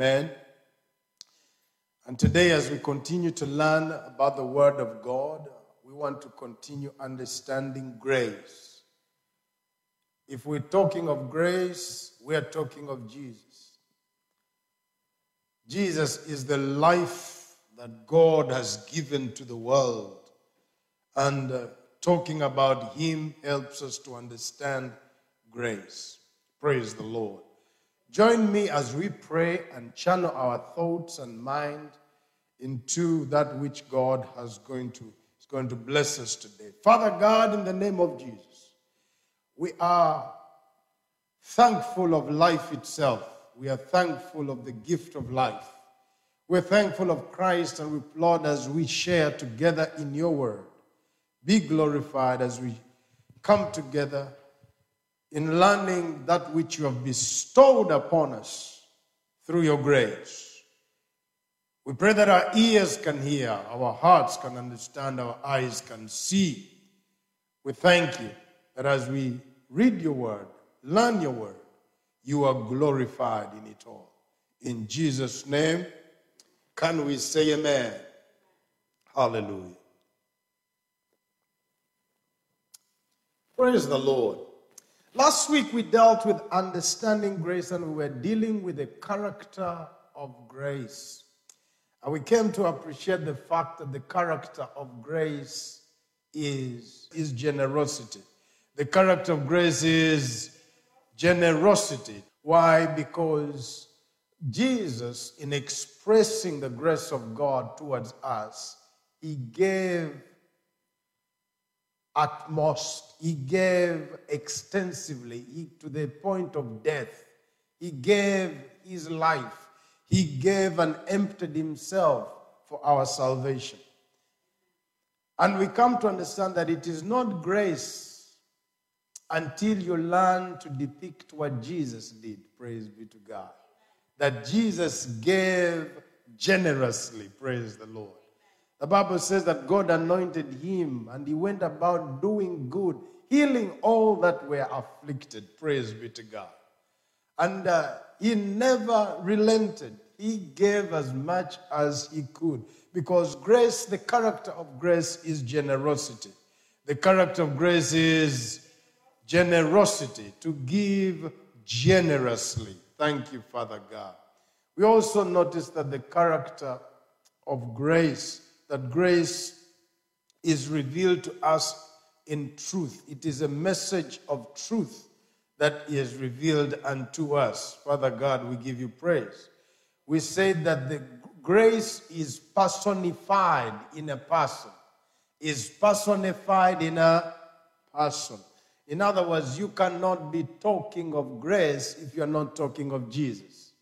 Amen. And today, as we continue to learn about the Word of God, we want to continue understanding grace. If we're talking of grace, we are talking of Jesus. Jesus is the life that God has given to the world. And talking about him helps us to understand grace. Praise the Lord. Join me as we pray and channel our thoughts and mind into that which God is going to bless us today. Father God, in the name of Jesus, we are thankful of life itself. We are thankful of the gift of life. We're thankful of Christ, and we applaud as we share together in your word. Be glorified as we come together in learning that which you have bestowed upon us through your grace. We pray that our ears can hear, our hearts can understand, our eyes can see. We thank you that as we read your word, learn your word, you are glorified in it all. In Jesus' name, can we say amen? Hallelujah. Praise the Lord. Last week we dealt with understanding grace, and we were dealing with the character of grace. And we came to appreciate the fact that the character of grace is generosity. The character of grace is generosity. Why? Because Jesus, in expressing the grace of God towards us, he gave utmost. He gave extensively, to the point of death. He gave his life. He gave and emptied himself for our salvation. And we come to understand that it is not grace until you learn to depict what Jesus did. Praise be to God. That Jesus gave generously. Praise the Lord. The Bible says that God anointed him, and he went about doing good, healing all that were afflicted. Praise be to God. And he never relented. He gave as much as he could. Because grace, the character of grace is generosity. The character of grace is generosity, to give generously. Thank you, Father God. We also notice that the character of grace, that grace is revealed to us in truth. It is a message of truth that is revealed unto us. Father God, we give you praise. We say that the grace is personified in a person. Is personified in a person. In other words, you cannot be talking of grace if you're not talking of Jesus.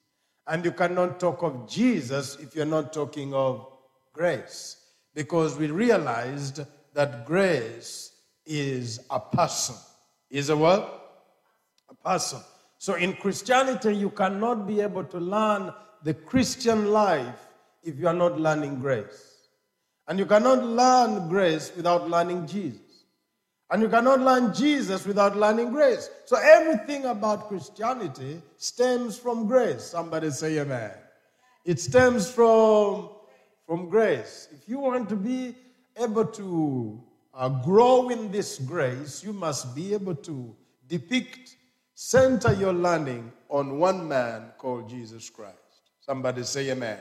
And you cannot talk of Jesus if you're not talking of grace. Because we realized that grace is a person. Is a what? A person. So in Christianity, you cannot be able to learn the Christian life if you are not learning grace. And you cannot learn grace without learning Jesus. And you cannot learn Jesus without learning grace. So everything about Christianity stems from grace. Somebody say amen. It stems from grace. If you want to be able to grow in this grace, you must be able to center your learning on one man called Jesus Christ. Somebody say amen. Amen.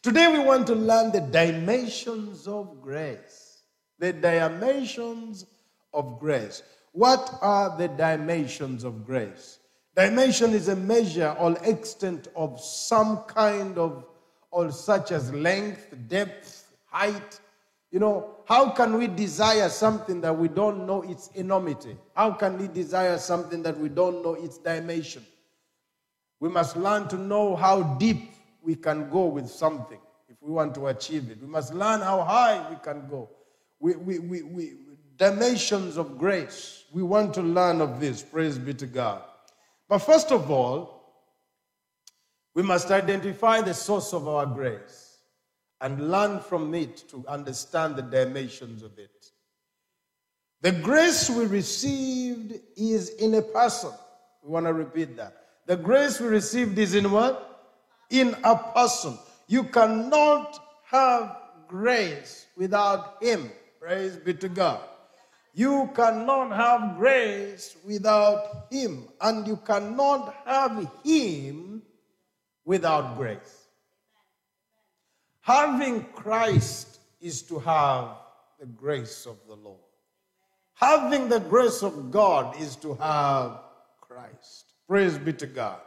Today we want to learn the dimensions of grace. The dimensions of grace. What are the dimensions of grace? Dimension is a measure or extent of some kind of, or such as length, depth, height. You know, how can we desire something that we don't know its enormity? How can we desire something that we don't know its dimension? We must learn to know how deep we can go with something if we want to achieve it. We must learn how high we can go. Dimensions of grace. We want to learn of this. Praise be to God. But first of all, we must identify the source of our grace and learn from it to understand the dimensions of it. The grace we received is in a person. We want to repeat that. The grace we received is in what? in a person. You cannot have grace without him. Praise be to God. You cannot have grace without him, and you cannot have him without grace. Having Christ is to have the grace of the Lord. Having the grace of God is to have Christ. Praise be to God.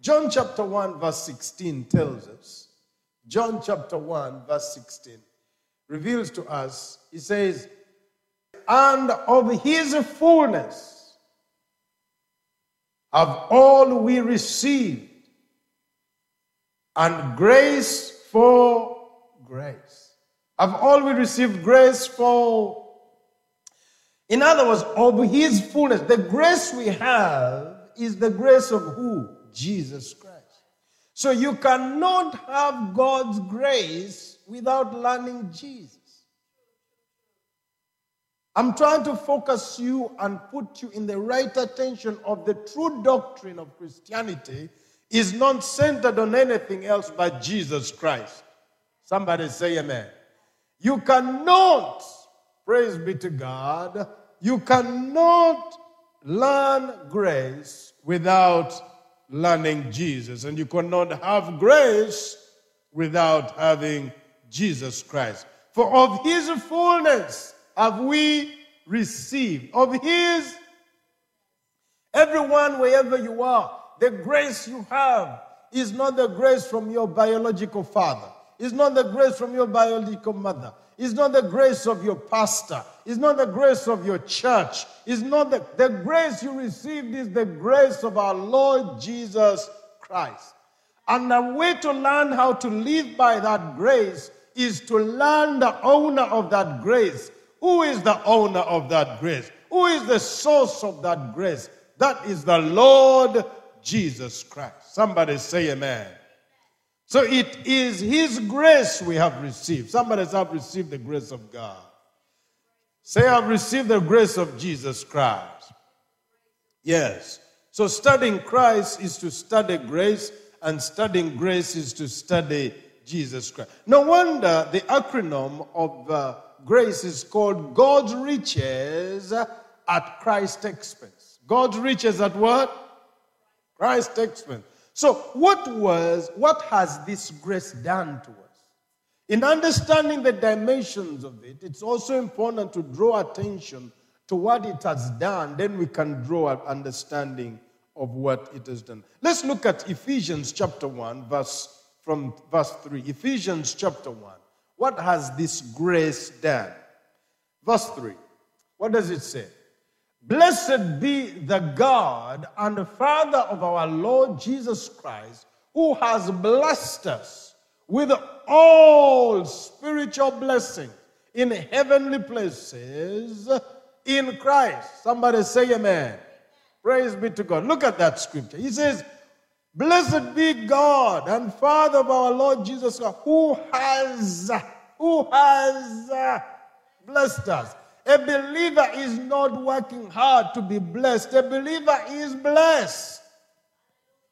John chapter 1 verse 16 tells us, John chapter 1 verse 16 reveals to us, he says, and of his fullness have all we received, and grace for grace. Have all we received grace for? In other words, of his fullness. The grace we have is the grace of who? Jesus Christ. So you cannot have God's grace without learning Jesus. I'm trying to focus you and put you in the right attention of the true doctrine of Christianity is not centered on anything else but Jesus Christ. Somebody say amen. You cannot, praise be to God, you cannot learn grace without learning Jesus. And you cannot have grace without having Jesus Christ. For of his fullness have we received. Of his, everyone, wherever you are, the grace you have is not the grace from your biological father. It's not the grace from your biological mother. It's not the grace of your pastor. It's not the grace of your church. It's not the grace you received is the grace of our Lord Jesus Christ. And the way to learn how to live by that grace is to learn the owner of that grace. Who is the owner of that grace? Who is the source of that grace? That is the Lord Jesus Christ. Somebody say amen. So it is his grace we have received. Somebody say, I've received the grace of God. Say, I've received the grace of Jesus Christ. Yes. So studying Christ is to study grace, and studying grace is to study Jesus Christ. No wonder the acronym of grace is called God's riches at Christ's expense. God's riches at what? Christ's expense. So what has this grace done to us? In understanding the dimensions of it, it's also important to draw attention to what it has done. Then we can draw an understanding of what it has done. Let's look at Ephesians chapter 1, verse 3. Ephesians chapter 1. What has this grace done? Verse 3. What does it say? Blessed be the God and Father of our Lord Jesus Christ, who has blessed us with all spiritual blessings in heavenly places in Christ. Somebody say amen. Praise be to God. Look at that scripture. He says, blessed be God and Father of our Lord Jesus Christ, who has blessed us. A believer is not working hard to be blessed. A believer is blessed.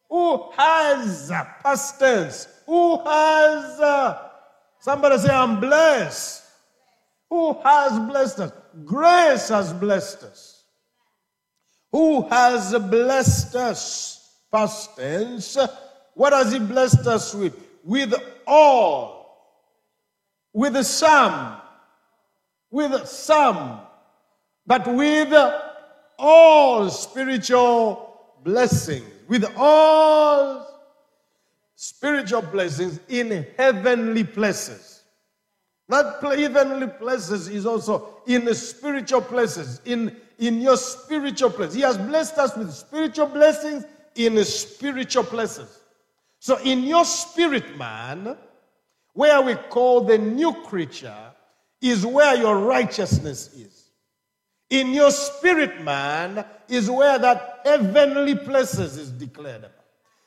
Who has, past tense, who has, somebody say, I'm blessed. Who has blessed us? Grace has blessed us. Who has blessed us? Past tense. What has he blessed us with? With all. With some. With some, but with all spiritual blessings, with all spiritual blessings in heavenly places. That heavenly places is also in the spiritual places, in your spiritual place. He has blessed us with spiritual blessings in the spiritual places. So in your spirit man, where we call the new creature, is where your righteousness is. In your spirit man is where that heavenly places is declared about.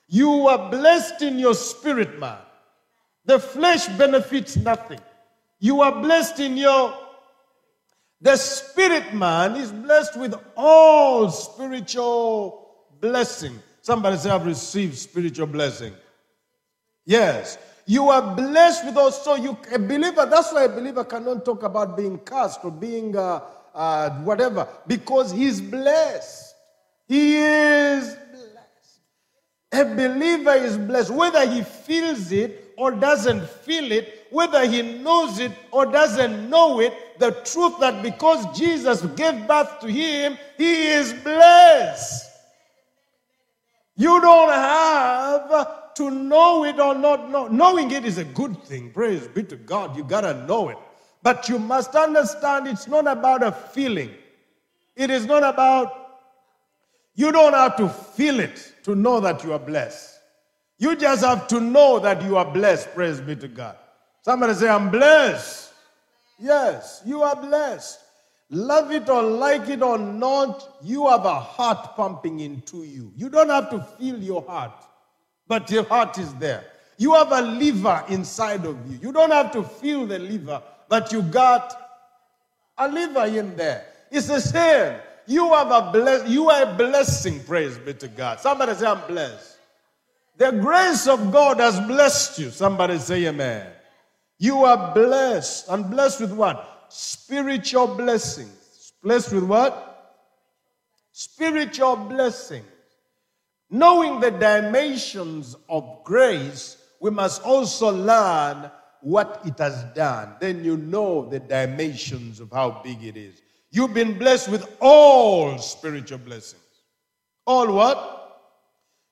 You are blessed in your spirit man. The flesh benefits nothing. You are blessed in your... The spirit man is blessed with all spiritual blessing. Somebody say, I've received spiritual blessing. Yes. You are blessed with us. So you, a believer, that's why a believer cannot talk about being cursed or being whatever, because he's blessed. He is blessed. A believer is blessed, whether he feels it or doesn't feel it, whether he knows it or doesn't know it, the truth that because Jesus gave birth to him, he is blessed. You don't have to know it or not know. Knowing it is a good thing. Praise be to God. You got to know it. But you must understand it's not about a feeling. It is not about, you don't have to feel it to know that you are blessed. You just have to know that you are blessed. Praise be to God. Somebody say, I'm blessed. Yes, you are blessed. Love it or like it or not, you have a heart pumping into you. You don't have to feel your heart, but your heart is there. You have a liver inside of you. You don't have to feel the liver, but you got a liver in there. It's the same. You are a blessing, praise be to God. Somebody say, I'm blessed. The grace of God has blessed you. Somebody say amen. You are blessed. And blessed with what? Spiritual blessings. Blessed with what? Spiritual blessings. Knowing the dimensions of grace, we must also learn what it has done. Then you know the dimensions of how big it is. You've been blessed with all spiritual blessings. All what?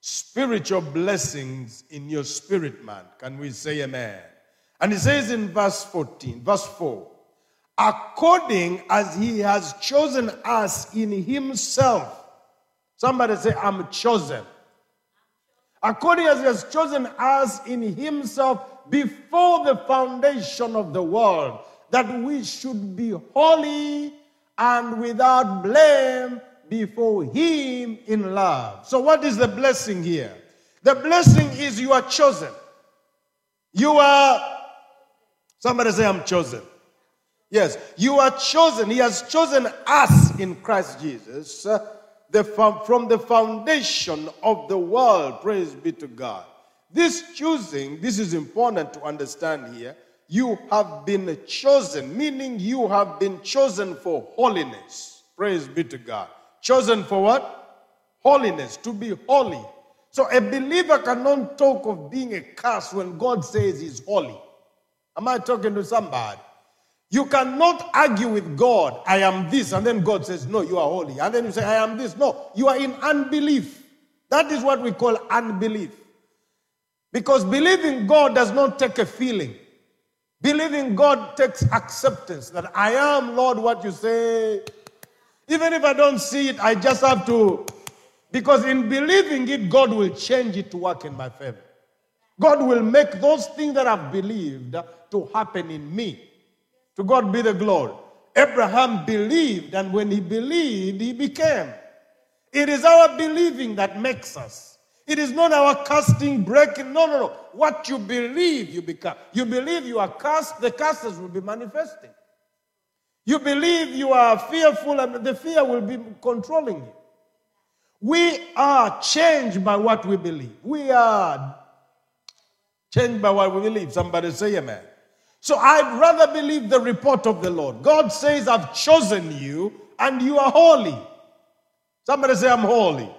Spiritual blessings in your spirit, man. Can we say amen? And it says in verse 4, according as he has chosen us in himself. Somebody say, I'm chosen. According as he has chosen us in himself before the foundation of the world, that we should be holy and without blame before him in love. So what is the blessing here? The blessing is you are chosen. You are, somebody say, I'm chosen. Yes, you are chosen. He has chosen us in Christ Jesus from the foundation of the world. Praise be to God. This choosing, this is important to understand here. You have been chosen, meaning you have been chosen for holiness. Praise be to God. Chosen for what? Holiness, to be holy. So a believer cannot talk of being a curse when God says he's holy. Am I talking to somebody? You cannot argue with God, I am this, and then God says, no, you are holy. And then you say, I am this. No, you are in unbelief. That is what we call unbelief. Because believing God does not take a feeling. Believing God takes acceptance that I am, Lord, what you say. Even if I don't see it, I just have to. Because in believing it, God will change it to work in my favor. God will make those things that I've believed to happen in me. To God be the glory. Abraham believed, and when he believed, he became. It is our believing that makes us. It is not our casting, breaking. No. What you believe, you become. You believe you are cast, the casters will be manifesting. You believe you are fearful, and the fear will be controlling you. We are changed by what we believe. We are changed by what we believe. Somebody say amen. So I'd rather believe the report of the Lord. God says, I've chosen you and you are holy. Somebody say, I'm holy.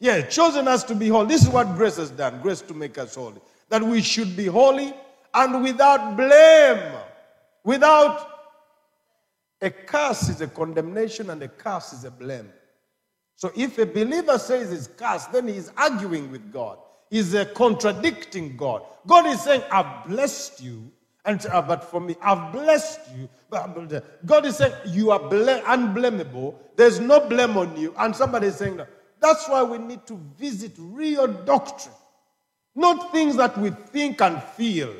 Yeah, chosen us to be holy. This is what grace has done, grace to make us holy. That we should be holy and without blame. Without, a curse is a condemnation and a curse is a blame. So if a believer says he's cursed, then he's arguing with God. He's contradicting God. God is saying, I've blessed you. But for me, I've blessed you. God is saying, you are unblameable. There's no blame on you. And somebody is saying, no. That's why we need to visit real doctrine. Not things that we think and feel.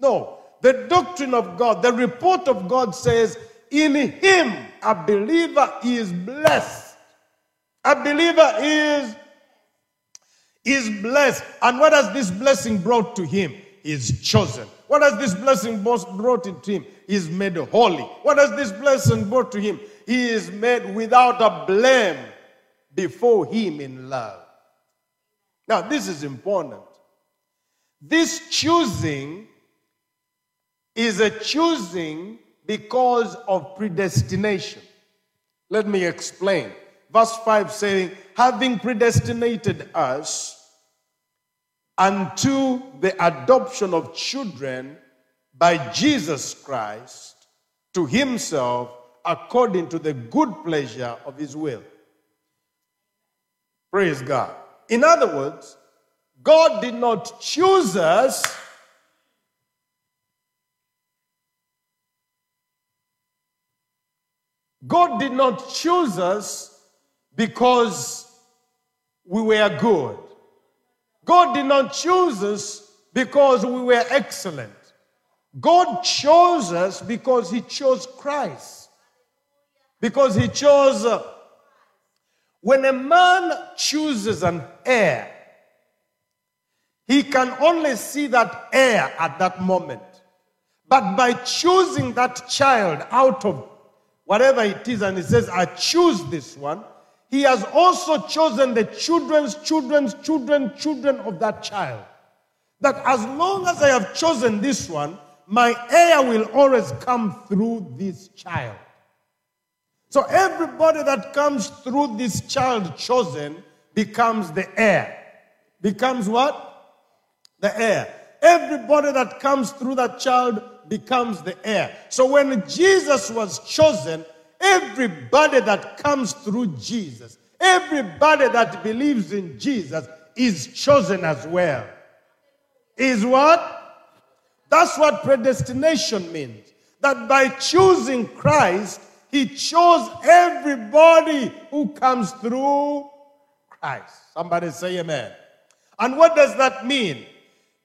No. The doctrine of God, the report of God says, in him, a believer is blessed. A believer is blessed. And what has this blessing brought to him? He's chosen. What has this blessing brought to him? He is made holy. What has this blessing brought to him? He is made without a blame before him in love. Now, this is important. This choosing is a choosing because of predestination. Let me explain. Verse 5 saying, having predestinated us unto the adoption of children by Jesus Christ to himself according to the good pleasure of his will. Praise God. In other words, God did not choose us because we were good. God did not choose us because we were excellent. God chose us because he chose Christ. Because he chose. When a man chooses an heir, he can only see that heir at that moment. But by choosing that child out of whatever it is, and he says, I choose this one, he has also chosen the children's children's children, children of that child. That as long as I have chosen this one, my heir will always come through this child. So everybody that comes through this child chosen becomes the heir. Becomes what? The heir. Everybody that comes through that child becomes the heir. So when Jesus was chosen, everybody that comes through Jesus, everybody that believes in Jesus is chosen as well. Is what? That's what predestination means. That by choosing Christ, he chose everybody who comes through Christ. Somebody say amen. And what does that mean?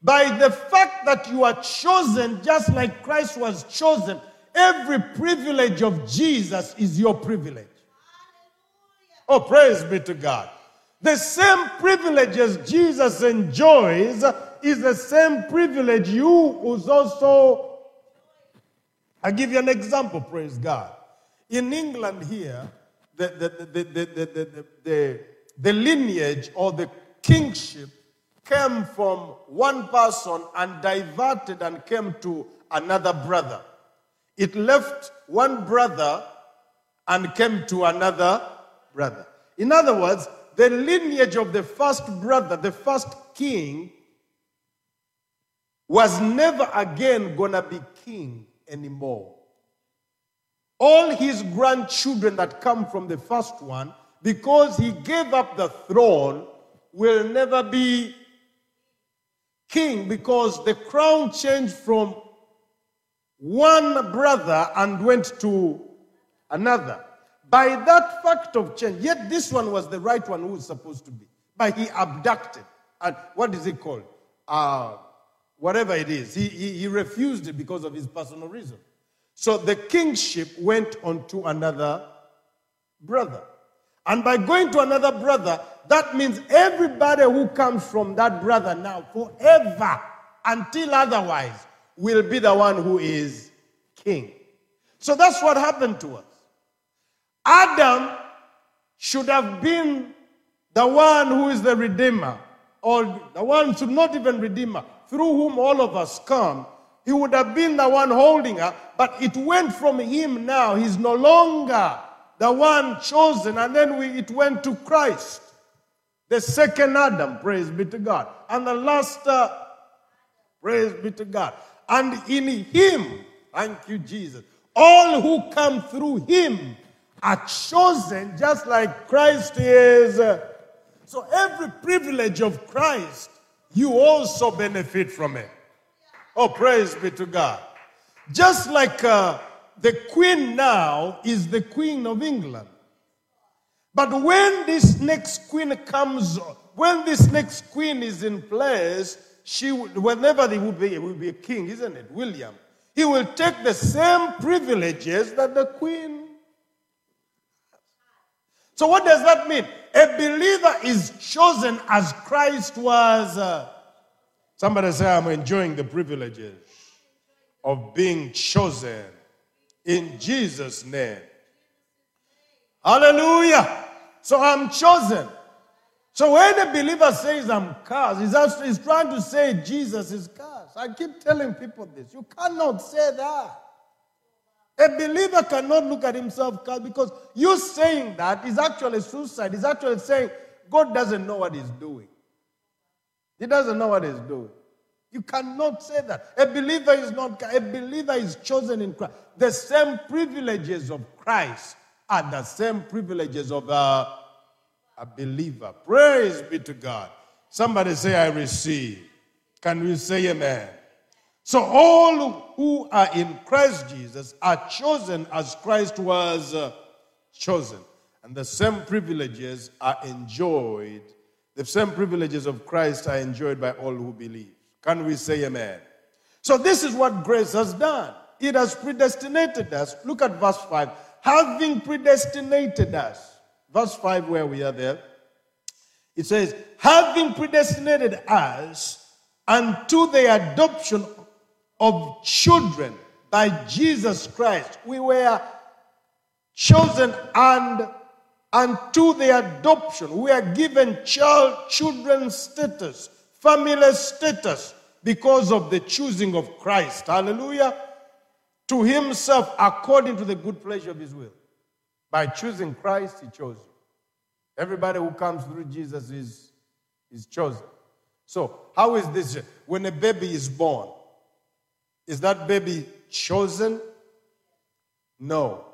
By the fact that you are chosen just like Christ was chosen, every privilege of Jesus is your privilege. Hallelujah. Oh, praise be to God. The same privileges Jesus enjoys is the same privilege you who's also... I'll give you an example, praise God. In England here, the lineage or the kingship came from one person and diverted and came to another brother. It left one brother and came to another brother. In other words, the lineage of the first brother, the first king, was never again going to be king anymore. All his grandchildren that come from the first one, because he gave up the throne, will never be king, because the crown changed from one brother and went to another. By that fact of change, yet this one was the right one who was supposed to be. But he abducted. And what is it called? Whatever it is. He refused it because of his personal reason. So the kingship went on to another brother. And by going to another brother, that means everybody who comes from that brother now forever until otherwise will be the one who is king. So that's what happened to us. Adam should have been the one who is the redeemer, or the one should not even redeemer, through whom all of us come. He would have been the one holding her, but it went from him now. He's no longer the one chosen, and then it went to Christ, the second Adam, praise be to God, and the last, praise be to God. And in him, thank you, Jesus, all who come through him are chosen just like Christ is. So every privilege of Christ, you also benefit from it. Oh, praise be to God. Just like the queen now is the queen of England. But when this next queen comes, when this next queen is in place, whenever they will be a king, isn't it, William? He will take the same privileges that the queen. So what does that mean? A believer is chosen as Christ was. Somebody say, I'm enjoying the privileges of being chosen in Jesus' name. Hallelujah. So I'm chosen. So when a believer says, I'm cursed, he's trying to say Jesus is cursed. I keep telling people this. You cannot say that. A believer cannot look at himself cursed, because you saying that is actually suicide. It's actually saying God doesn't know what he's doing. He doesn't know what he's doing. You cannot say that. A believer is not cursed. A believer is chosen in Christ. The same privileges of Christ are the same privileges of a believer. Praise be to God. Somebody say, I receive. Can we say amen? So all who are in Christ Jesus are chosen as Christ was chosen. And the same privileges are enjoyed. The same privileges of Christ are enjoyed by all who believe. Can we say amen? So this is what grace has done. It has predestinated us. Look at verse 5. Having predestinated us. Verse 5, where we are there, it says, having predestinated us unto the adoption of children by Jesus Christ. We were chosen and unto the adoption. We are given children status, family status, because of the choosing of Christ. Hallelujah. To himself according to the good pleasure of his will. By choosing Christ, he chose you. Everybody who comes through Jesus is chosen. So, how is this? When a baby is born, is that baby chosen? No,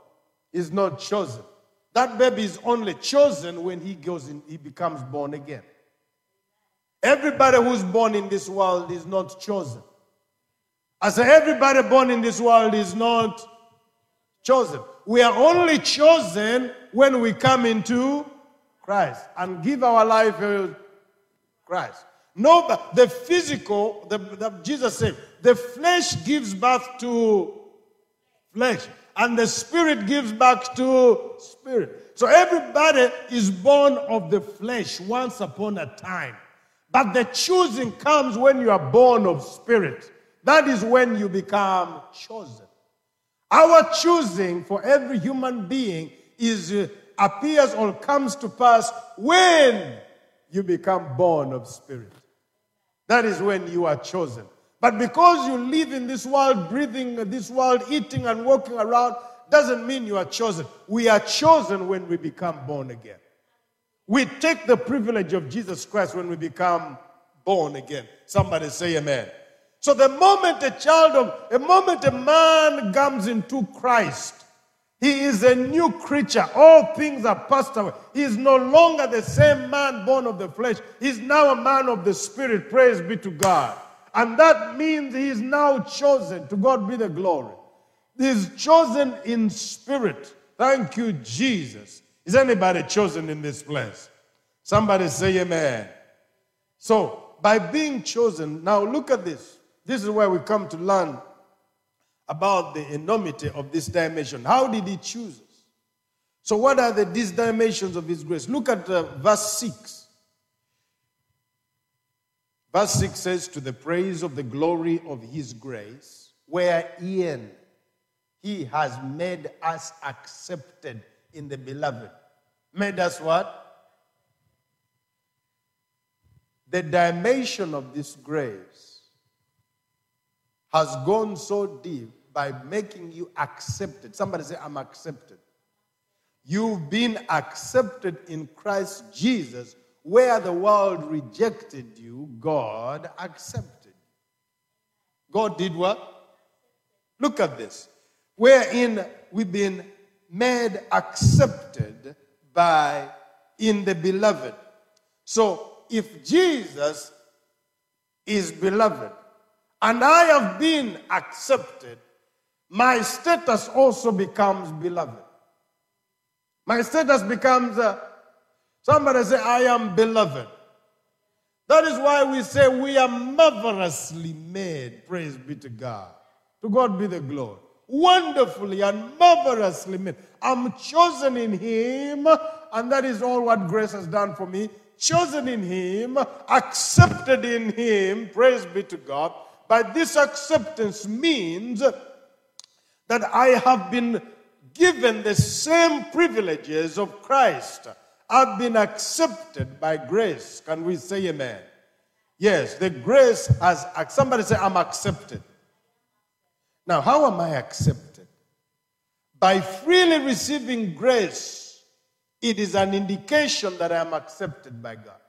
he's not chosen. That baby is only chosen when he goes in, he becomes born again. Everybody who's born in this world is not chosen. I say everybody born in this world is not chosen. We are only chosen when we come into Christ and give our life to Christ. No, but the physical, Jesus said, the flesh gives birth to flesh, and the spirit gives birth to spirit. So everybody is born of the flesh once upon a time. But the choosing comes when you are born of spirit. That is when you become chosen. Our choosing for every human being appears or comes to pass when you become born of spirit. That is when you are chosen. But because you live in this world, breathing this world, eating and walking around, doesn't mean you are chosen. We are chosen when we become born again. We take the privilege of Jesus Christ when we become born again. Somebody say amen. So the moment a man comes into Christ, he is a new creature. All things are passed away. He is no longer the same man born of the flesh. He is now a man of the spirit. Praise be to God. And that means he is now chosen. To God be the glory. He is chosen in spirit. Thank you, Jesus. Is anybody chosen in this place? Somebody say amen. So, by being chosen, now look at this. This is where we come to learn about the enormity of this dimension. How did he choose us? So what are these dimensions of his grace? Look at verse 6. Verse 6 says, to the praise of the glory of his grace, wherein he has made us accepted in the beloved. Made us what? The dimension of this grace has gone so deep by making you accepted. Somebody say, I'm accepted. You've been accepted in Christ Jesus. Where the world rejected you, God accepted. God did what? Look at this. Wherein we've been made accepted in the beloved. So, if Jesus is beloved and I have been accepted, my status also becomes beloved. My status becomes, somebody say, I am beloved. That is why we say we are marvelously made. Praise be to God. To God be the glory. Wonderfully and marvelously made. I'm chosen in him, and that is all what grace has done for me. Chosen in him, accepted in him, praise be to God. By this acceptance means that I have been given the same privileges of Christ. have been accepted by grace. Can we say amen? Yes, the grace has, somebody say, I'm accepted. Now, how am I accepted? By freely receiving grace, it is an indication that I am accepted by God.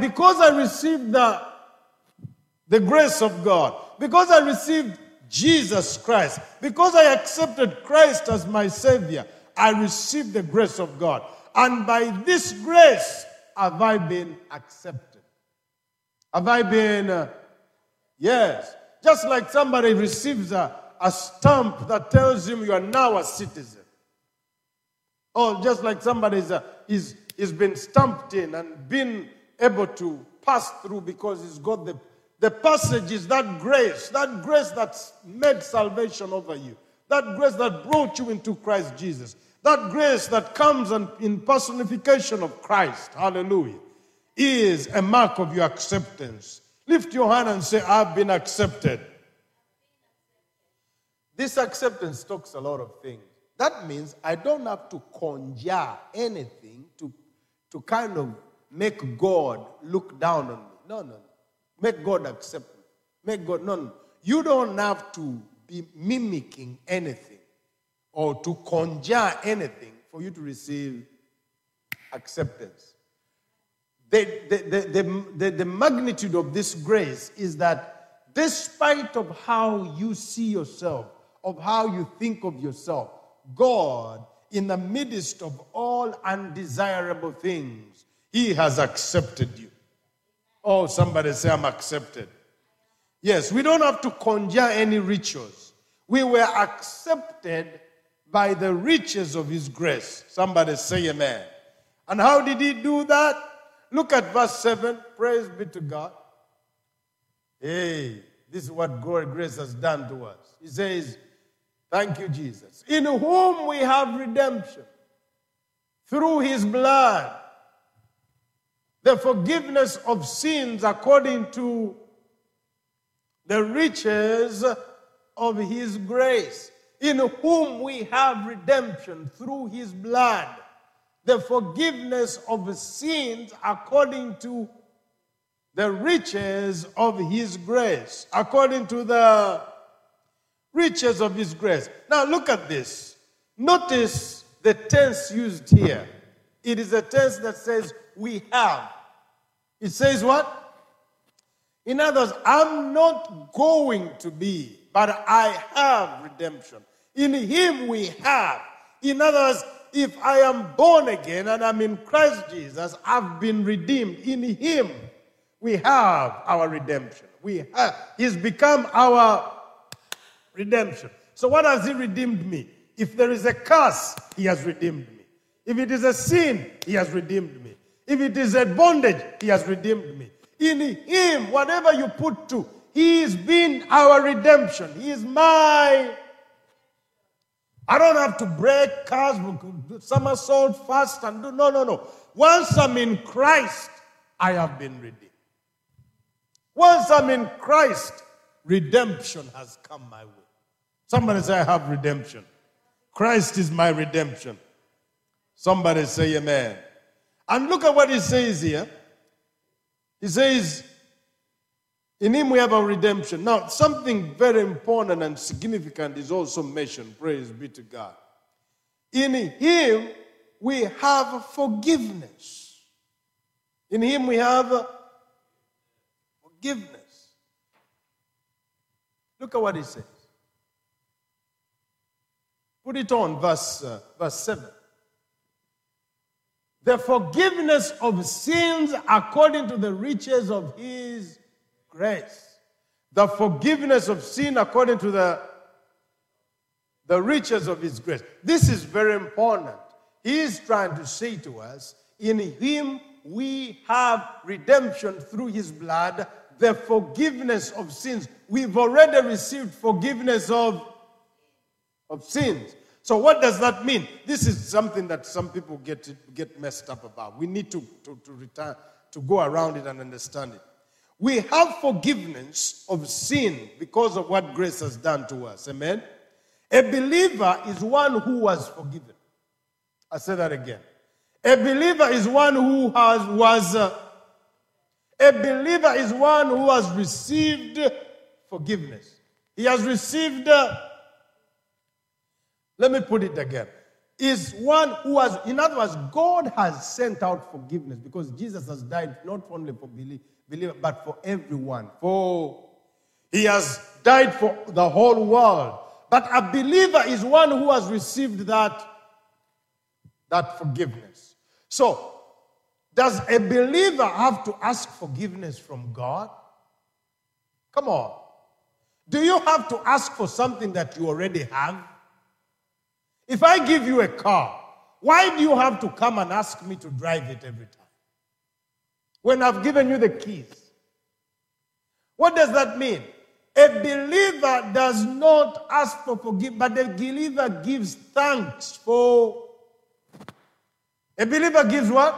Because I received the grace of God, because I received Jesus Christ, because I accepted Christ as my Savior, I received the grace of God. And by this grace, have I been accepted. Have I been, yes, just like somebody receives a stamp that tells him you are now a citizen. Or just like somebody is been stamped in and been able to pass through because he's got the passage is that grace that's made salvation over you, that grace that brought you into Christ Jesus, that grace that comes in personification of Christ, hallelujah. Is a mark of your acceptance. Lift your hand and say, I've been accepted. This acceptance talks a lot of things. That means I don't have to conjure anything to kind of make God look down on me. No. Make God accept me. No. You don't have to be mimicking anything or to conjure anything for you to receive acceptance. The magnitude of this grace is that despite of how you see yourself, of how you think of yourself, God, in the midst of all undesirable things, He has accepted you. Oh, somebody say, I'm accepted. Yes, we don't have to conjure any riches. We were accepted by the riches of His grace. Somebody say amen. And how did He do that? Look at verse 7. Praise be to God. Hey, this is what God grace has done to us. He says, thank you, Jesus. In whom we have redemption through His blood, the forgiveness of sins according to the riches of His grace. In whom we have redemption through His blood. The forgiveness of sins according to the riches of His grace. According to the riches of His grace. Now look at this. Notice the tense used here. It is a tense that says we have. It says what? In other words, I'm not going to be, but I have redemption. In Him we have. In other words, if I am born again and I'm in Christ Jesus, I've been redeemed. In Him, we have our redemption. He's become our redemption. So what has He redeemed me? If there is a curse, He has redeemed me. If it is a sin, He has redeemed me. If it is a bondage, He has redeemed me. In Him, whatever you put to, He's been our redemption. He is my. I don't have to break cars, somersault fast, and do. No. Once I'm in Christ, I have been redeemed. Once I'm in Christ, redemption has come my way. Somebody say, I have redemption. Christ is my redemption. Somebody say amen. And look at what He says here. He says, in Him we have our redemption. Now, something very important and significant is also mentioned. Praise be to God. In Him we have forgiveness. In Him we have forgiveness. Look at what He says. Put it on, verse 7. The forgiveness of sins according to the riches of His grace. The forgiveness of sin according to the riches of His grace. This is very important. He is trying to say to us, in Him we have redemption through His blood, the forgiveness of sins. We've already received forgiveness of sins. So what does that mean? This is something that some people get messed up about. We need to return to go around it and understand it. We have forgiveness of sin because of what grace has done to us. Amen? A believer is one who was forgiven. I say that again. A believer is one who has received forgiveness. He has received, let me put it again, is one who has, in other words, God has sent out forgiveness because Jesus has died not only for believer, but for everyone. For he has died for the whole world. But a believer is one who has received that forgiveness. So, does a believer have to ask forgiveness from God? Come on. Do you have to ask for something that you already have? If I give you a car, why do you have to come and ask me to drive it every time? When I've given you the keys. What does that mean? A believer does not ask for forgiveness, but a believer gives thanks for. A believer gives what?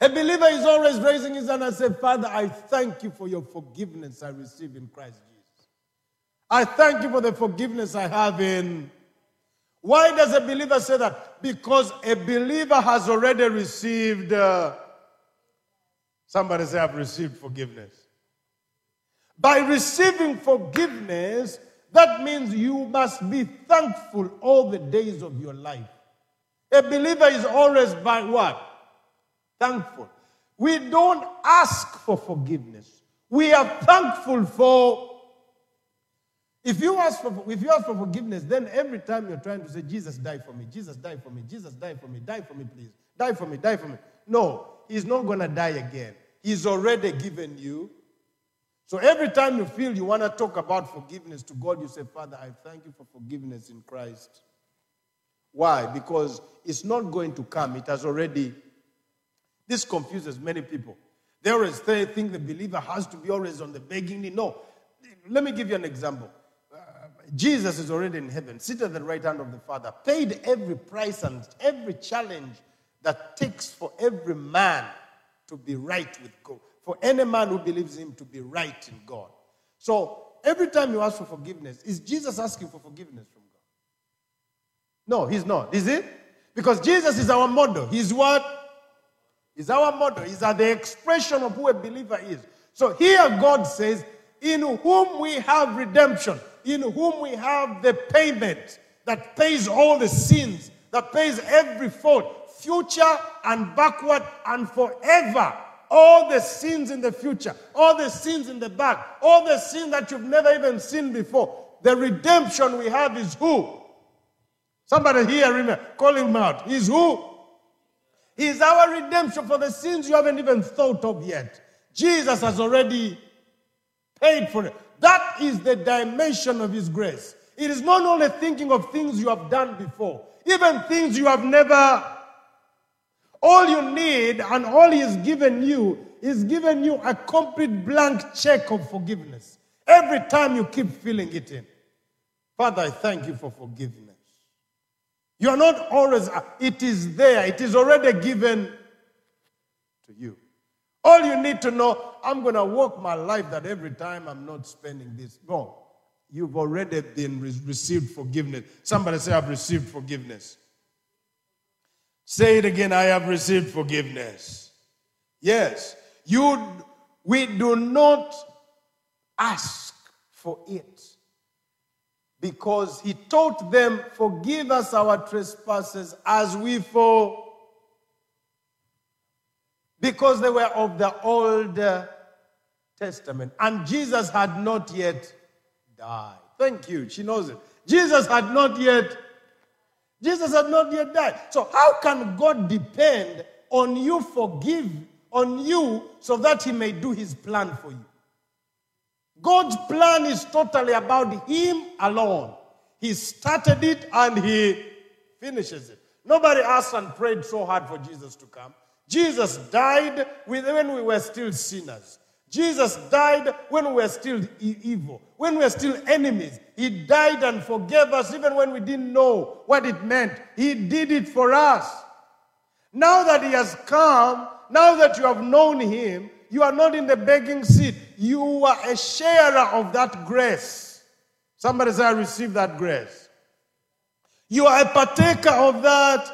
A believer is always raising his hand and saying, Father, I thank you for your forgiveness I receive in Christ Jesus. I thank you for the forgiveness I have in. Why does a believer say that? Because a believer has already received. Somebody say, I've received forgiveness. By receiving forgiveness, that means you must be thankful all the days of your life. A believer is always by what? Thankful. We don't ask for forgiveness. We are thankful for. If you ask for forgiveness, then every time you're trying to say, Jesus, die for me. Jesus, die for me. Jesus, die for me. Die for me, please. Die for me. Die for me. No, he's not going to die again. He's already given you. So every time you feel you want to talk about forgiveness to God, you say, Father, I thank you for forgiveness in Christ. Why? Because it's not going to come. It has already. This confuses many people. They always think the believer has to be always on the begging knee. No. Let me give you an example. Jesus is already in heaven, sit at the right hand of the Father, paid every price and every challenge that takes for every man to be right with God, for any man who believes him to be right in God. So every time you ask for forgiveness, is Jesus asking for forgiveness from God? No, he's not. Is he? Because Jesus is our model. He's what? Is our model. Is the expression of who a believer is. So here God says, in whom we have redemption, in whom we have the payment that pays all the sins, that pays every fault, future and backward and forever. All the sins in the future, all the sins in the back, all the sins that you've never even seen before. The redemption we have is who? Somebody here, remember, call him out. He's who? He is our redemption for the sins you haven't even thought of yet. Jesus has already paid for it. That is the dimension of his grace. It is not only thinking of things you have done before, even things you have never. All you need and all he has given you is given you a complete blank check of forgiveness. Every time you keep filling it in. Father, I thank you for forgiveness. You are not always, it is there. It is already given to you. All you need to know, I'm going to walk my life that every time I'm not spending this. No, you've already been received forgiveness. Somebody say, I've received forgiveness. Say it again, I have received forgiveness. Yes, we do not ask for it. Because he taught them, forgive us our trespasses as we forgive. Because they were of the Old Testament. And Jesus had not yet died. Thank you. She knows it. Jesus had not yet died. So how can God depend on you forgive, on you, so that he may do his plan for you? God's plan is totally about him alone. He started it and he finishes it. Nobody asked and prayed so hard for Jesus to come. Jesus died when we were still sinners. Jesus died when we were still evil, when we were still enemies. He died and forgave us even when we didn't know what it meant. He did it for us. Now that he has come, now that you have known him, you are not in the begging seat. You are a sharer of that grace. Somebody say, I receive that grace. You are a partaker of that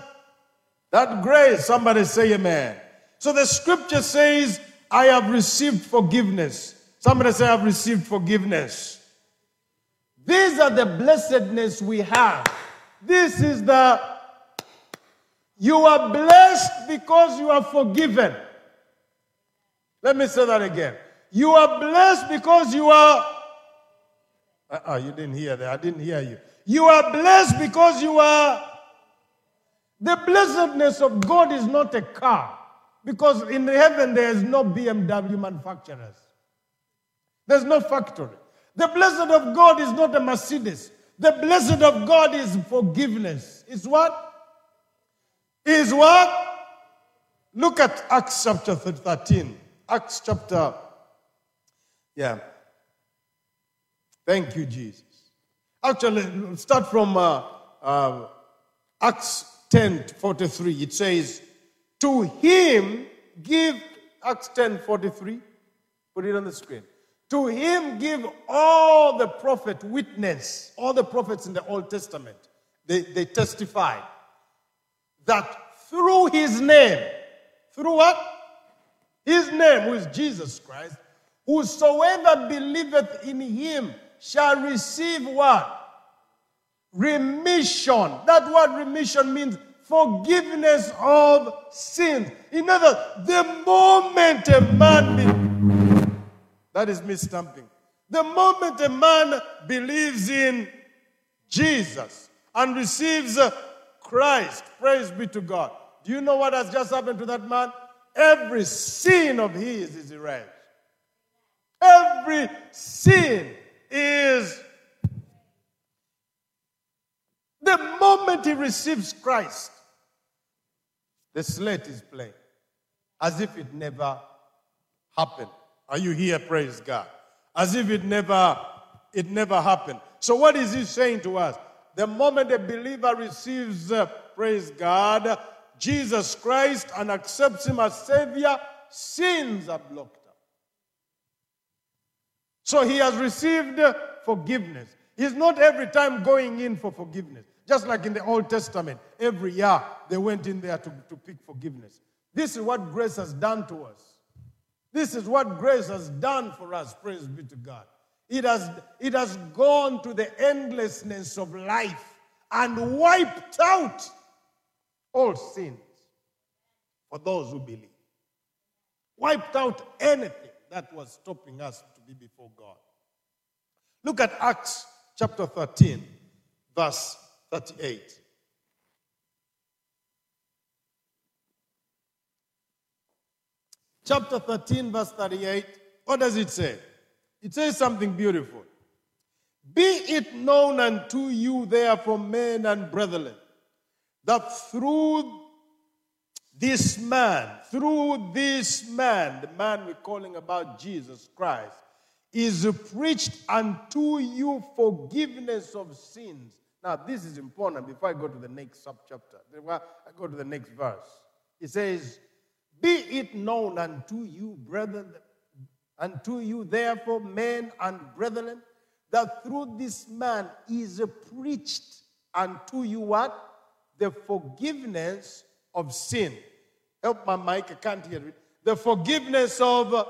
That grace, somebody say amen. So the scripture says, I have received forgiveness. Somebody say, I've received forgiveness. These are the blessedness we have. This is the, you are blessed because you are forgiven. Let me say that again. You are blessed because you are, you didn't hear that. I didn't hear you. You are blessed because you are. The blessedness of God is not a car, because in heaven there is no BMW manufacturers. There's no factory. The blessed of God is not a Mercedes. The blessed of God is forgiveness. Is what? Is what? Look at Acts chapter 13. Acts chapter, Thank you, Jesus. Actually, start from Acts 10:43. It says, to him give, Acts 10:43. Put it on the screen. To him give all the prophet witness. All the prophets in the Old Testament, they testified that through his name, through what? His name, who is Jesus Christ, whosoever believeth in him shall receive what? Remission. That word remission means forgiveness of sins. In other words, the moment a man that is me stamping. The moment a man believes in Jesus and receives Christ, praise be to God. Do you know what has just happened to that man? Every sin of his is erased. Every sin is. The moment he receives Christ, the slate is plain, as if it never happened. Are you here? Praise God. As if it never happened. So what is he saying to us? The moment a believer receives, praise God, Jesus Christ and accepts him as Savior, sins are blocked up. So he has received forgiveness. He's not every time going in for forgiveness. Just like in the Old Testament, every year they went in there to pick forgiveness. This is what grace has done to us. This is what grace has done for us, praise be to God. It has gone to the endlessness of life and wiped out all sins for those who believe. Wiped out anything that was stopping us to be before God. Look at Acts chapter 13, verse 38. Chapter 13, verse 38, what does it say? It says something beautiful. Be it known unto you, therefore, men and brethren, that through this man, the man we're calling about Jesus Christ, is preached unto you forgiveness of sins. Now, this is important before I go to the next subchapter. Before I go to the next verse. It says, be it known unto you, brethren, unto you, therefore, men and brethren, that through this man is preached unto you what? The forgiveness of sin. Help my mic, I can't hear it. The forgiveness of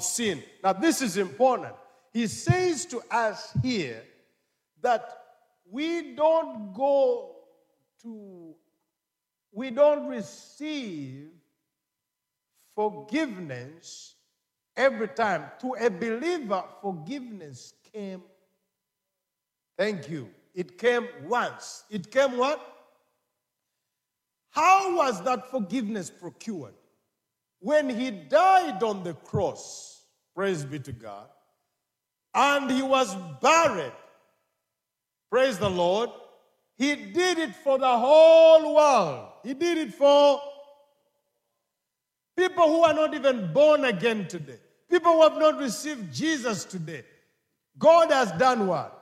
sin. Now, this is important. He says to us here that we don't receive forgiveness every time. To a believer, forgiveness came. Thank you. It came once. It came what? How was that forgiveness procured? When he died on the cross, praise be to God, and he was buried, praise the Lord, he did it for the whole world. He did it for people who are not even born again today. People who have not received Jesus today. God has done what?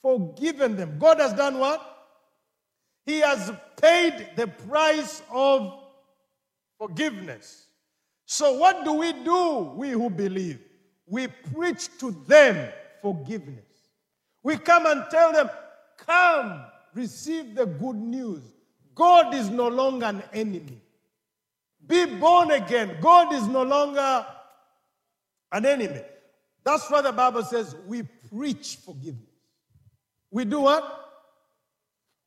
Forgiven them. God has done what? He has paid the price of forgiveness. So what do? We who believe. We preach to them forgiveness. We come and tell them, come, receive the good news. God is no longer an enemy. Be born again. God is no longer an enemy. That's why the Bible says we preach forgiveness. We do what?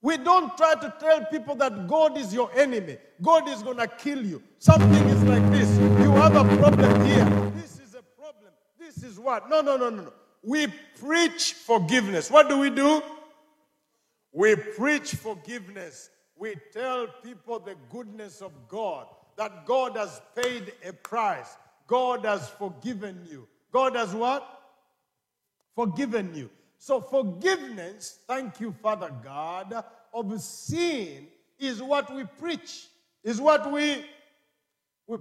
We don't try to tell people that God is your enemy. God is going to kill you. Something is like this. You have a problem here. This is a problem. This is what? No. We preach forgiveness. What do? We preach forgiveness. We tell people the goodness of God, that God has paid a price. God has forgiven you. God has what? Forgiven you. So forgiveness, thank you, Father God, of sin is what we preach. Is what we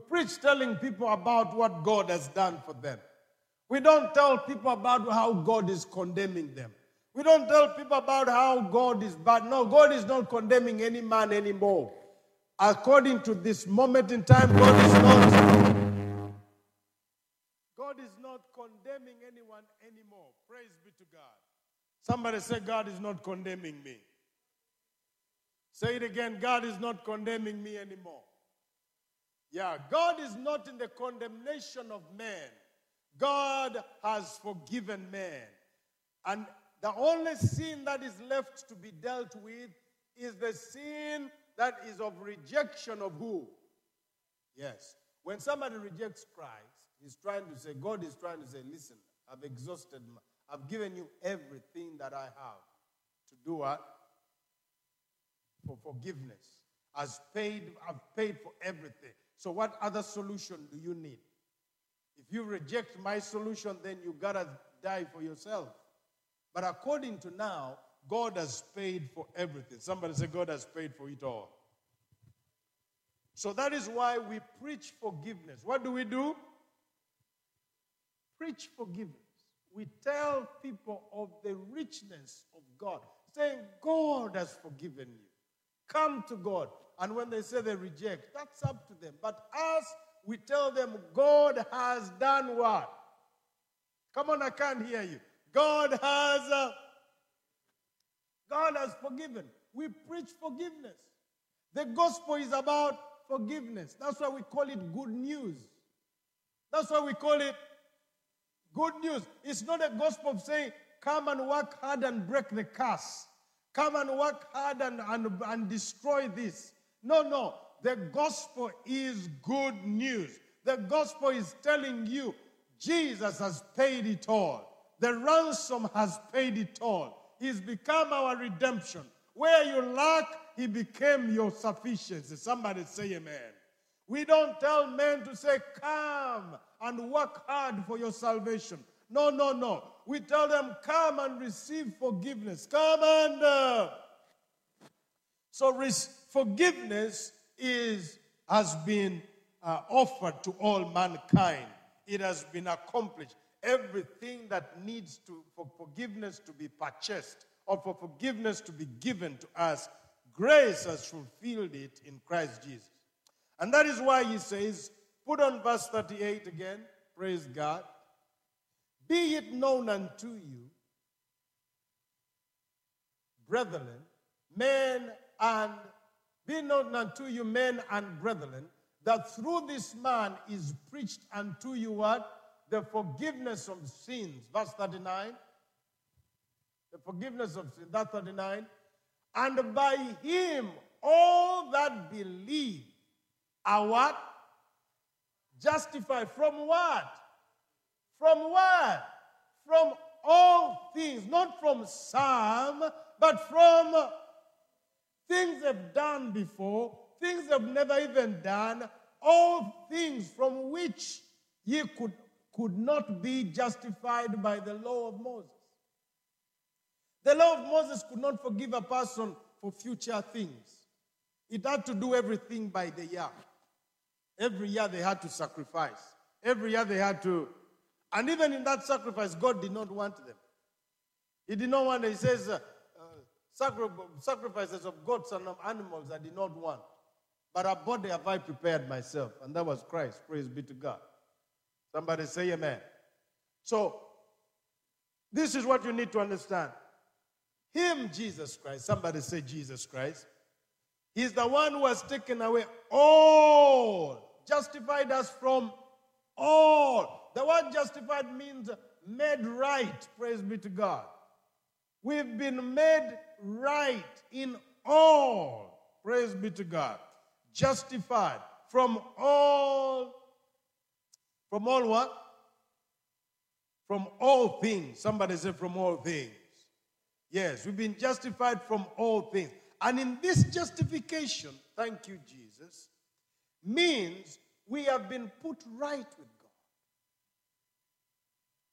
preach, telling people about what God has done for them. We don't tell people about how God is condemning them. We don't tell people about how God is bad. No, God is not condemning any man anymore. According to this moment in time, God is not condemning anyone anymore. Praise be to God. Somebody say, God is not condemning me. Say it again, God is not condemning me anymore. Yeah, God is not in the condemnation of man. God has forgiven man. And the only sin that is left to be dealt with is the sin that is of rejection of who? Yes. When somebody rejects Christ, he's trying to say, God is trying to say, listen, I've exhausted, I've given you everything that I have to do what? For forgiveness. I've paid for everything. So what other solution do you need? If you reject my solution, then you got to die for yourself. But according to now, God has paid for everything. Somebody say, God has paid for it all. So that is why we preach forgiveness. What do? Preach forgiveness. We tell people of the richness of God, saying, God has forgiven you. Come to God. And when they say they reject, that's up to them. But us, we tell them, God has done what? Come on, I can't hear you. God has forgiven. We preach forgiveness. The gospel is about forgiveness. That's why we call it good news. That's why we call it good news. It's not a gospel of saying, come and work hard and break the curse. Come and work hard and destroy this. No. The gospel is good news. The gospel is telling you, Jesus has paid it all. The ransom has paid it all. He's become our redemption. Where you lack, he became your sufficiency. Somebody say amen. We don't tell men to say, come and work hard for your salvation. No. We tell them, come and receive forgiveness. Forgiveness has been offered to all mankind. It has been accomplished. Everything that needs for forgiveness to be purchased or for forgiveness to be given to us, grace has fulfilled it in Christ Jesus. And that is why he says, put on verse 38 again, praise God. Be it known unto you, brethren, that through this man is preached unto you what? The forgiveness of sins, verse 39. The forgiveness of sins, that's 39. And by him all that believe are what? Justified. From what? From all things. Not from some, but from things they've done before, things they've never even done, all things from which ye could not be justified by the law of Moses. The law of Moses could not forgive a person for future things. It had to do everything by the year. Every year they had to sacrifice. Every year they had to... And even in that sacrifice, God did not want them. He did not want... He says, sacrifices of goats and of animals I did not want. But a body have I prepared myself. And that was Christ. Praise be to God. Somebody say amen. So, this is what you need to understand. Him, Jesus Christ, somebody say Jesus Christ, He's the one who has taken away all, justified us from all. The word justified means made right, praise be to God. We've been made right in all, praise be to God. Justified from all what? From all things. Somebody said from all things. Yes, we've been justified from all things. And in this justification, thank you, Jesus, means we have been put right with God.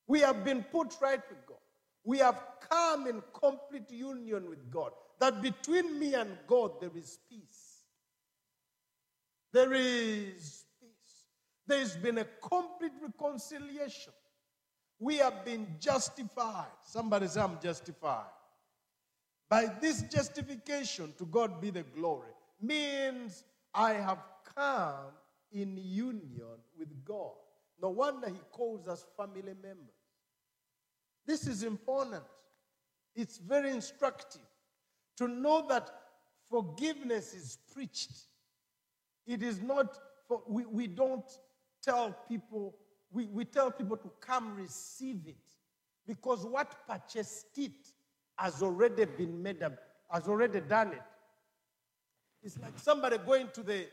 We have been put right with God. We have come in complete union with God. That between me and God, there is peace. There is peace. There's been a complete reconciliation. We have been justified. Somebody say, I'm justified. By this justification, to God be the glory, means I have come in union with God. No wonder he calls us family members. This is important. It's very instructive to know that forgiveness is preached. It is not, we don't tell people, we tell people to come receive it, because what purchased it has already been made up, has already done it. It's like somebody going to the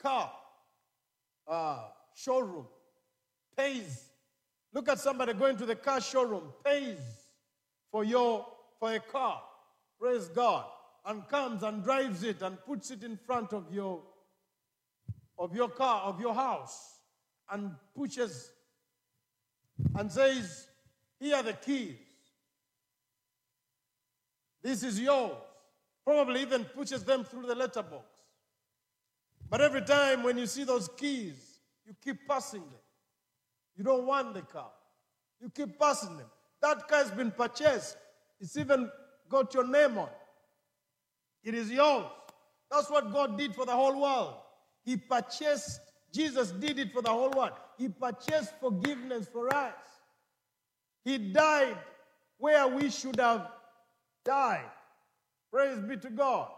car showroom, pays. Look at somebody going to the car showroom, pays for a car, praise God, and comes and drives it and puts it in front of your car, of your house, and pushes and says, here are the keys. This is yours. Probably even pushes them through the letterbox. But every time when you see those keys, you keep passing them. You don't want the car. You keep passing them. That car has been purchased. It's even got your name on it. It is yours. That's what God did for the whole world. He purchased, Jesus did it for the whole world. He purchased forgiveness for us. He died where we should have died. Praise be to God.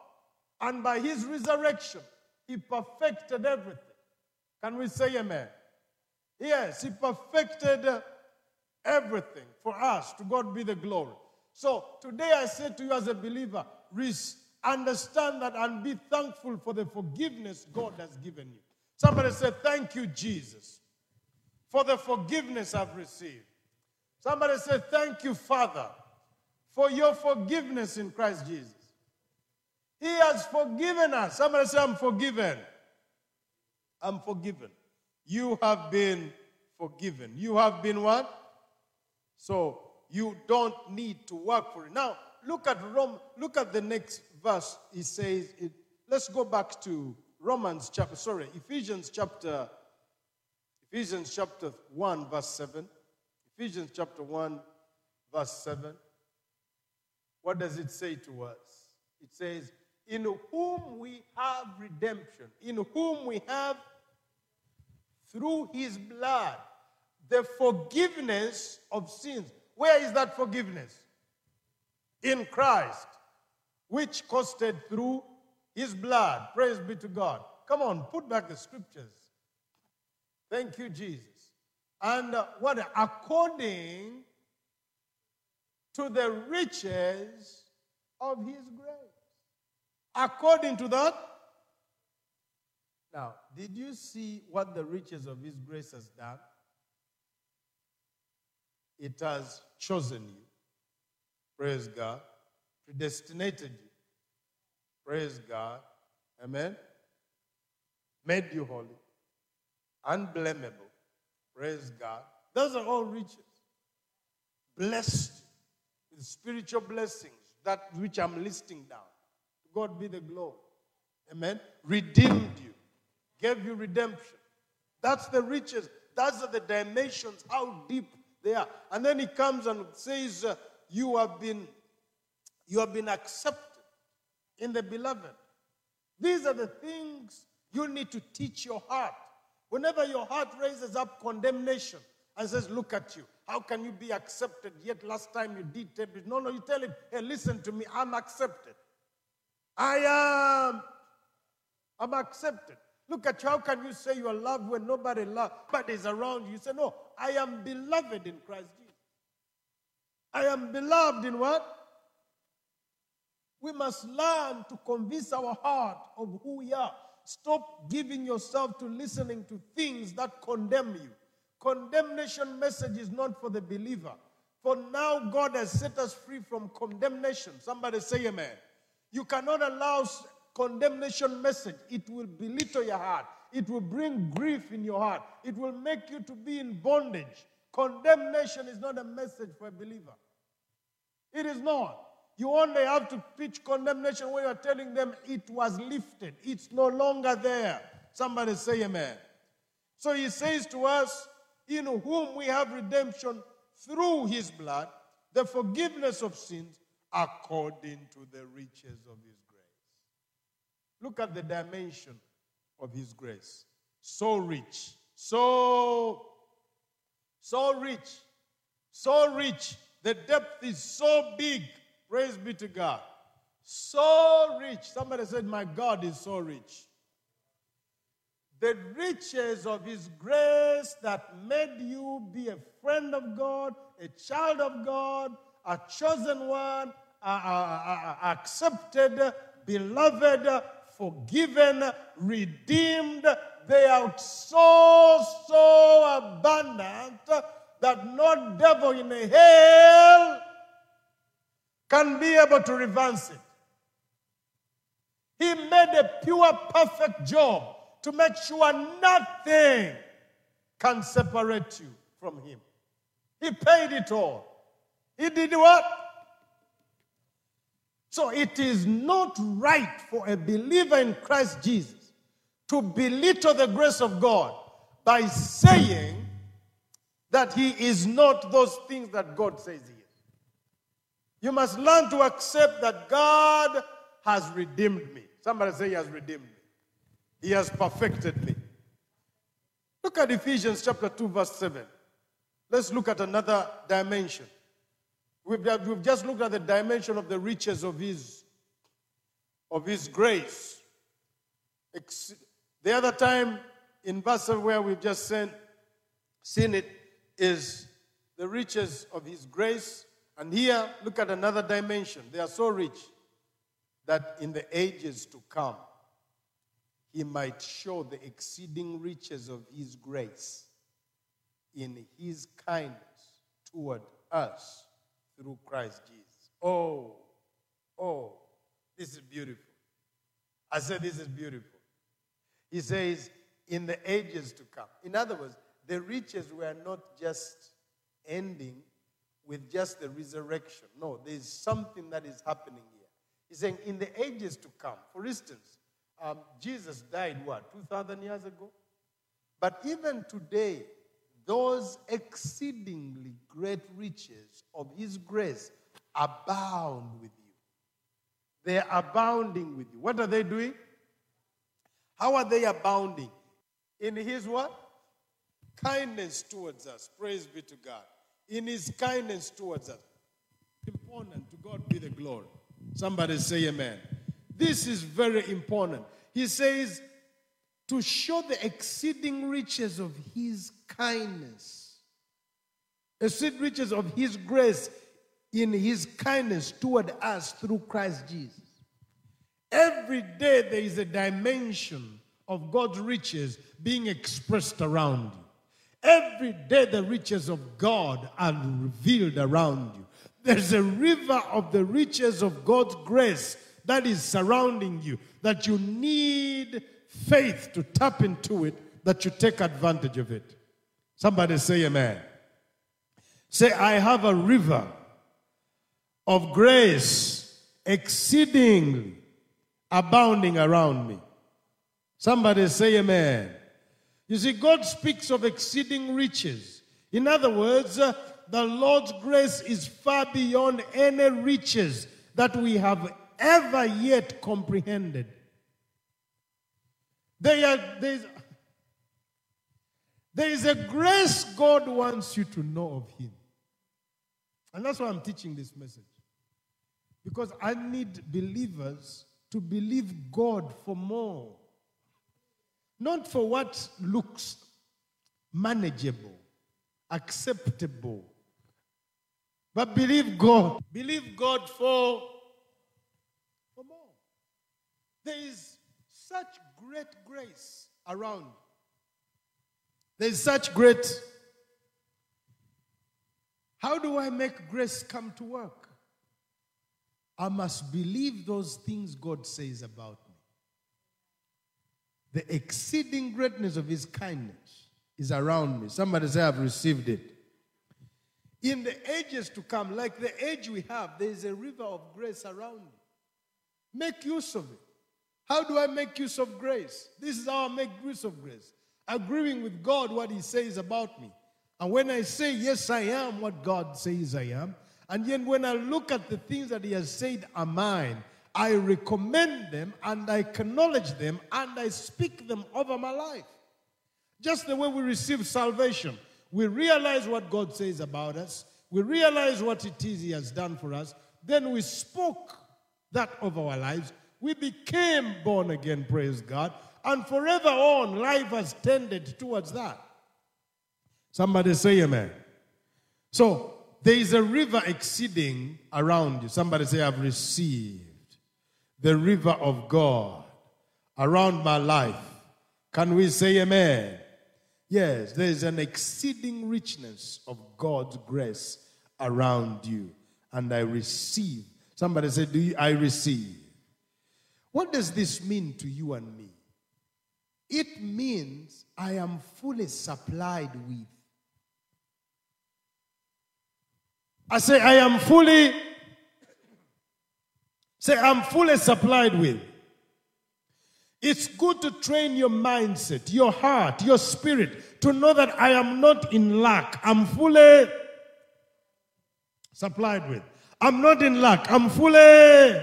And by his resurrection, he perfected everything. Can we say amen? Yes, he perfected everything for us. To God be the glory. So today I say to you as a believer, understand that and be thankful for the forgiveness God has given you. Somebody say, thank you, Jesus, for the forgiveness I've received. Somebody say, thank you, Father, for your forgiveness in Christ Jesus. He has forgiven us. Somebody say, I'm forgiven. I'm forgiven. You have been forgiven. You have been what? So you don't need to work for it. Now, look at the next verse. He says, let's go back to Ephesians chapter 1, verse 7. Ephesians chapter 1, verse 7. What does it say to us? It says, in whom we have redemption, in whom we have, through his blood, the forgiveness of sins. Where is that forgiveness? In Christ, which costed through his blood. Praise be to God. Come on, put back the scriptures. Thank you, Jesus. And what? According to the riches of his grace. According to that. Now, did you see what the riches of his grace has done? It has chosen you. Praise God. Predestinated you. Praise God. Amen. Made you holy. Unblameable. Praise God. Those are all riches. Blessed with spiritual blessings, that which I'm listing down. To God be the glory. Amen. Redeemed you. Gave you redemption. That's the riches. That's the dimensions, how deep they are. And then he comes and says, you have been accepted in the beloved. These are the things you need to teach your heart. Whenever your heart raises up condemnation and says, look at you. How can you be accepted? Yet last time you did. No, you tell him, hey, listen to me. I'm accepted. I'm accepted. Look at you. How can you say you are loved when nobody loves, but is around you? You say, no, I am beloved in Christ Jesus. I am beloved in what? We must learn to convince our heart of who we are. Stop giving yourself to listening to things that condemn you. Condemnation message is not for the believer. For now God has set us free from condemnation. Somebody say amen. You cannot allow condemnation message. It will belittle your heart. It will bring grief in your heart. It will make you to be in bondage. Condemnation is not a message for a believer. It is not. You only have to preach condemnation when you are telling them it was lifted. It's no longer there. Somebody say amen. So he says to us, in whom we have redemption through his blood, the forgiveness of sins according to the riches of his grace. Look at the dimension of his grace. So rich. So rich. The depth is so big. Praise be to God. So rich. Somebody said, my God is so rich. The riches of his grace that made you be a friend of God, a child of God, a chosen one, accepted, beloved, forgiven, redeemed. They are so abundant that no devil in hell can be able to reverse it. He made a pure, perfect job to make sure nothing can separate you from him. He paid it all. He did what? So it is not right for a believer in Christ Jesus to belittle the grace of God by saying that he is not those things that God says he is. You must learn to accept that God has redeemed me. Somebody say he has redeemed me. He has perfected me. Look at Ephesians chapter 2 verse 7. Let's look at another dimension. We've just looked at the dimension of the riches of his grace. The other time in verse 7 where we've just seen it is the riches of his grace. And here, look at another dimension. They are so rich that in the ages to come, he might show the exceeding riches of his grace in his kindness toward us through Christ Jesus. Oh, this is beautiful. I said this is beautiful. He says, in the ages to come. In other words, the riches were not just ending with just the resurrection. No, there is something that is happening here. He's saying in the ages to come. For instance, Jesus died, 2,000 years ago? But even today, those exceedingly great riches of his grace abound with you. They are abounding with you. What are they doing? How are they abounding? In his what? Kindness towards us. Praise be to God. In his kindness towards us. Important. To God be the glory. Somebody say amen. This is very important. He says, to show the exceeding riches of his kindness. Exceeding riches of his grace in his kindness toward us through Christ Jesus. Every day there is a dimension of God's riches being expressed around you. Every day the riches of God are revealed around you. There's a river of the riches of God's grace that is surrounding you, that you need faith to tap into it, that you take advantage of it. Somebody say amen. Say, I have a river of grace exceedingly abounding around me. Somebody say amen. You see, God speaks of exceeding riches. In other words, the Lord's grace is far beyond any riches that we have ever yet comprehended. There is a grace God wants you to know of him. And that's why I'm teaching this message. Because I need believers to believe God for more. Not for what looks manageable, acceptable, but believe God. Believe God for more. There is such great grace around. There is such great. How do I make grace come to work? I must believe those things God says about me. The exceeding greatness of his kindness is around me. Somebody say, I've received it. In the ages to come, like the age we have, there is a river of grace around me. Make use of it. How do I make use of grace? This is how I make use of grace. Agreeing with God what he says about me. And when I say, yes, I am what God says I am, and yet when I look at the things that he has said are mine, I recommend them and I acknowledge them and I speak them over my life. Just the way we receive salvation, we realize what God says about us, we realize what it is he has done for us, then we spoke that over our lives, we became born again, praise God, and forever on, life has tended towards that. Somebody say amen. So, there is a river exceeding around you. Somebody say, I've received the river of God around my life. Can we say amen? Yes, there is an exceeding richness of God's grace around you. And I receive. Somebody say, I receive. What does this mean to you and me? It means I am fully supplied with. I say, I am fully. Say, I'm fully supplied with. It's good to train your mindset, your heart, your spirit to know that I am not in lack. I'm fully supplied with. I'm not in lack. I'm fully.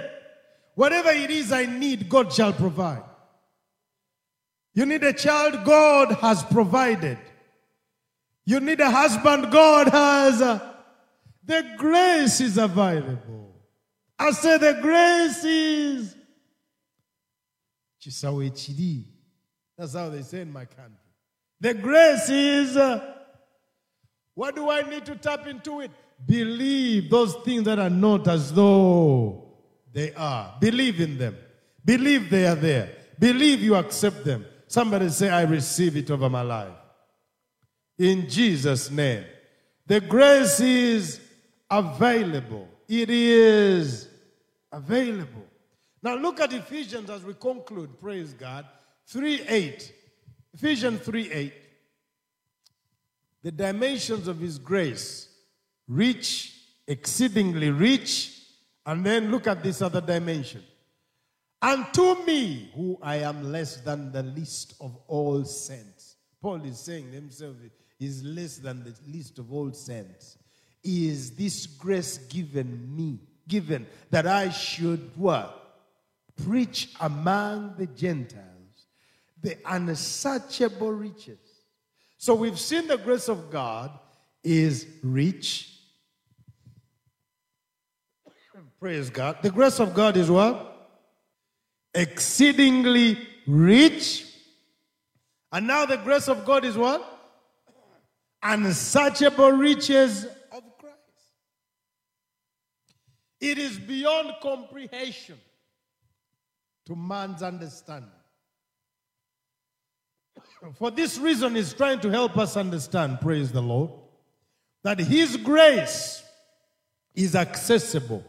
Whatever it is I need, God shall provide. You need a child, God has provided. You need a husband, God has. The grace is available. I say the grace is. That's how they say in my country. The grace is. What do I need to tap into it? Believe those things that are not as though they are. Believe in them. Believe they are there. Believe you accept them. Somebody say, I receive it over my life. In Jesus' name. The grace is available. It is available. Now look at Ephesians as we conclude, praise God. 3:8. Ephesians 3:8. The dimensions of his grace. Rich, exceedingly rich. And then look at this other dimension. And to me, who I am less than the least of all saints. Paul is saying himself is less than the least of all saints. Is this grace given me, given that I should what? Preach among the Gentiles the unsearchable riches. So we've seen the grace of God is rich. Praise God. The grace of God is what? Exceedingly rich. And now the grace of God is what? Unsearchable riches of Christ. It is beyond comprehension to man's understanding. For this reason, he's trying to help us understand, praise the Lord, that his grace is accessible.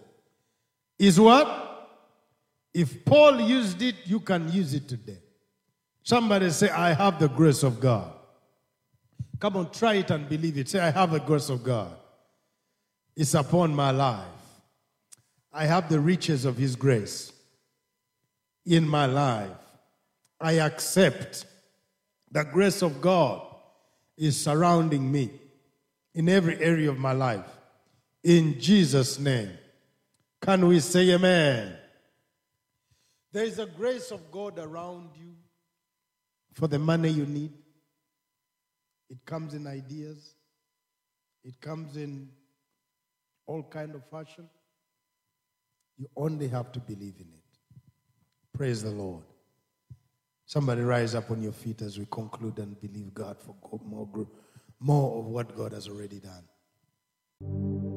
Is what? If Paul used it, you can use it today. Somebody say, I have the grace of God. Come on, try it and believe it. Say, I have the grace of God. It's upon my life. I have the riches of his grace in my life. I accept the grace of God is surrounding me in every area of my life. In Jesus' name. Can we say amen? There is a grace of God around you for the money you need. It comes in ideas. It comes in all kind of fashion. You only have to believe in it. Praise the Lord. Somebody rise up on your feet as we conclude and believe God for more of what God has already done.